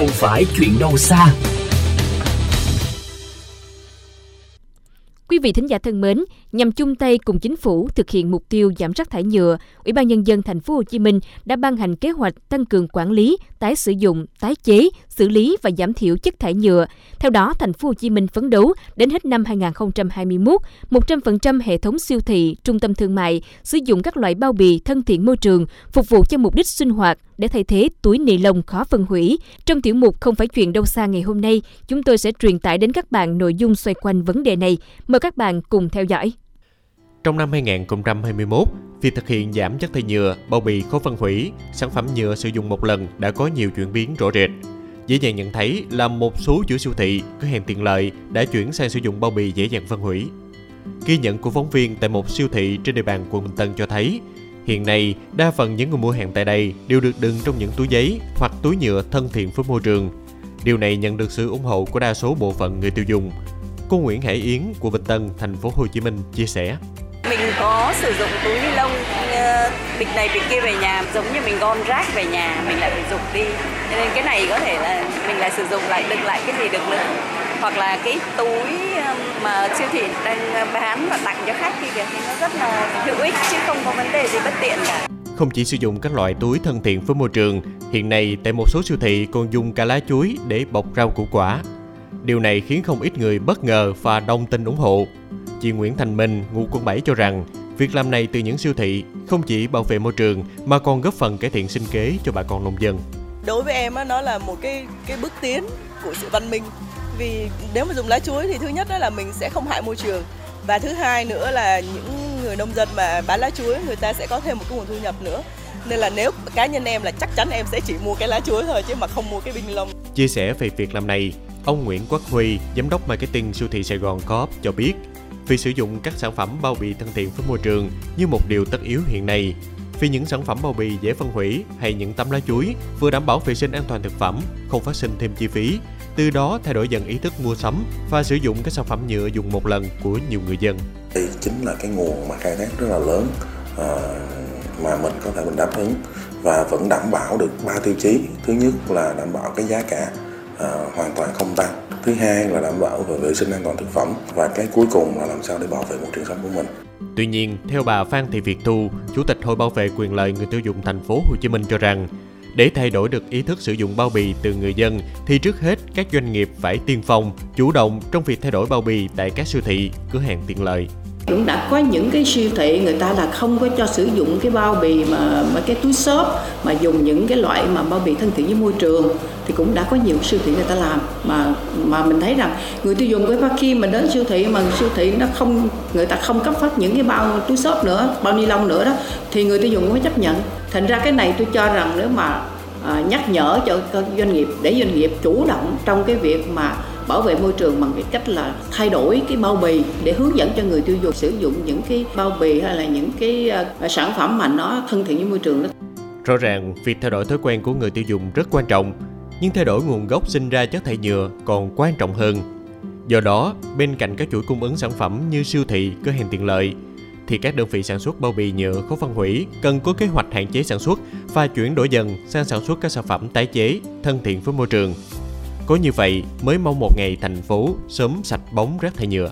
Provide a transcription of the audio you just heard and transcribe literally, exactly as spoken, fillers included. không phải chuyện đâu xa. Quý vị thính giả thân mến, nhằm chung tay cùng chính phủ thực hiện mục tiêu giảm rác thải nhựa, Ủy ban Nhân dân Thành phố Hồ Chí Minh đã ban hành kế hoạch tăng cường quản lý, tái sử dụng, tái chế, xử lý và giảm thiểu chất thải nhựa. Theo đó, Thành phố Hồ Chí Minh phấn đấu đến hết năm hai không hai mốt, một trăm phần trăm hệ thống siêu thị, trung tâm thương mại sử dụng các loại bao bì thân thiện môi trường, phục vụ cho mục đích sinh hoạt để thay thế túi ni lông khó phân hủy. Trong tiểu mục Không phải chuyện đâu xa ngày hôm nay, chúng tôi sẽ truyền tải đến các bạn nội dung xoay quanh vấn đề này. Mời các bạn cùng theo dõi. Trong năm hai không hai mốt, việc thực hiện giảm chất thải nhựa, bao bì khó phân hủy, sản phẩm nhựa sử dụng một lần đã có nhiều chuyển biến rõ rệt. Dễ dàng nhận thấy là một số chuỗi siêu thị, cửa hàng tiện lợi đã chuyển sang sử dụng bao bì dễ dàng phân hủy. Ghi nhận của phóng viên tại một siêu thị trên địa bàn quận Bình Tân cho thấy, hiện nay đa phần những người mua hàng tại đây đều được đựng trong những túi giấy hoặc túi nhựa thân thiện với môi trường. Điều này nhận được sự ủng hộ của đa số bộ phận người tiêu dùng. Cô Nguyễn Hải Yến của Bình Tân, Thành phố Hồ Chí Minh chia sẻ: Mình có sử dụng túi ni lông bịch này bịch kia về nhà, giống như mình gom rác về nhà mình lại phải dùng đi. Cho nên cái này có thể là mình lại sử dụng lại, đựng lại cái gì được nữa. Hoặc là cái túi mà siêu thị đang bán và tặng cho khách thì nó rất là hữu ích chứ không có vấn đề gì bất tiện cả. Không chỉ sử dụng các loại túi thân thiện với môi trường, hiện nay tại một số siêu thị còn dùng cả lá chuối để bọc rau củ quả. Điều này khiến không ít người bất ngờ và đồng tình ủng hộ. Chị Nguyễn Thành Minh, ngụ quận bảy cho rằng, việc làm này từ những siêu thị không chỉ bảo vệ môi trường mà còn góp phần cải thiện sinh kế cho bà con nông dân. Đối với em á, nó là một cái cái bước tiến của sự văn minh. Vì nếu mà dùng lá chuối thì thứ nhất đó là mình sẽ không hại môi trường, và thứ hai nữa là những người nông dân mà bán lá chuối người ta sẽ có thêm một cái nguồn thu nhập nữa. Nên là nếu cá nhân em là chắc chắn em sẽ chỉ mua cái lá chuối thôi chứ mà không mua cái bình lông. Chia sẻ về việc làm này, ông Nguyễn Quắc Huy, giám đốc marketing siêu thị Sài Gòn Coop cho biết, vì sử dụng các sản phẩm bao bì thân thiện với môi trường như một điều tất yếu hiện nay, vì những sản phẩm bao bì dễ phân hủy hay những tấm lá chuối vừa đảm bảo vệ sinh an toàn thực phẩm, không phát sinh thêm chi phí, từ đó thay đổi dần ý thức mua sắm và sử dụng các sản phẩm nhựa dùng một lần của nhiều người dân. Đây chính là cái nguồn mà khai thác rất là lớn mà mình có thể mình đáp ứng và vẫn đảm bảo được ba tiêu chí. Thứ nhất là đảm bảo cái giá cả hoàn toàn không tăng. Thứ hai là đảm bảo về vệ sinh an toàn thực phẩm và cái cuối cùng là làm sao để bảo vệ môi trường sống của mình. Tuy nhiên, theo bà Phan Thị Việt Thu, Chủ tịch Hội Bảo vệ quyền lợi người tiêu dùng Thành phố Hồ Chí Minh cho rằng, để thay đổi được ý thức sử dụng bao bì từ người dân thì trước hết các doanh nghiệp phải tiên phong, chủ động trong việc thay đổi bao bì tại các siêu thị, cửa hàng tiện lợi. Cũng đã có những cái siêu thị người ta là không có cho sử dụng cái bao bì mà, mà cái túi xốp mà dùng những cái loại mà bao bì thân thiện với môi trường, thì cũng đã có nhiều siêu thị người ta làm mà mà mình thấy rằng người tiêu dùng cái khi mình đến siêu thị mà siêu thị nó không người ta không cấp phát những cái bao túi xốp nữa, bao ni lông nữa đó thì người tiêu dùng cũng phải chấp nhận. Thành ra cái này tôi cho rằng nếu mà à, nhắc nhở cho doanh nghiệp để doanh nghiệp chủ động trong cái việc mà bảo vệ môi trường bằng cái cách là thay đổi cái bao bì để hướng dẫn cho người tiêu dùng sử dụng những cái bao bì hay là những cái sản phẩm mà nó thân thiện với môi trường đó. Rõ ràng, việc thay đổi thói quen của người tiêu dùng rất quan trọng, nhưng thay đổi nguồn gốc sinh ra chất thải nhựa còn quan trọng hơn. Do đó, bên cạnh các chuỗi cung ứng sản phẩm như siêu thị, cửa hàng tiện lợi, thì các đơn vị sản xuất bao bì nhựa khó phân hủy cần có kế hoạch hạn chế sản xuất và chuyển đổi dần sang sản xuất các sản phẩm tái chế, thân thiện với môi trường. Có như vậy mới mong một ngày thành phố sớm sạch bóng rác thải nhựa.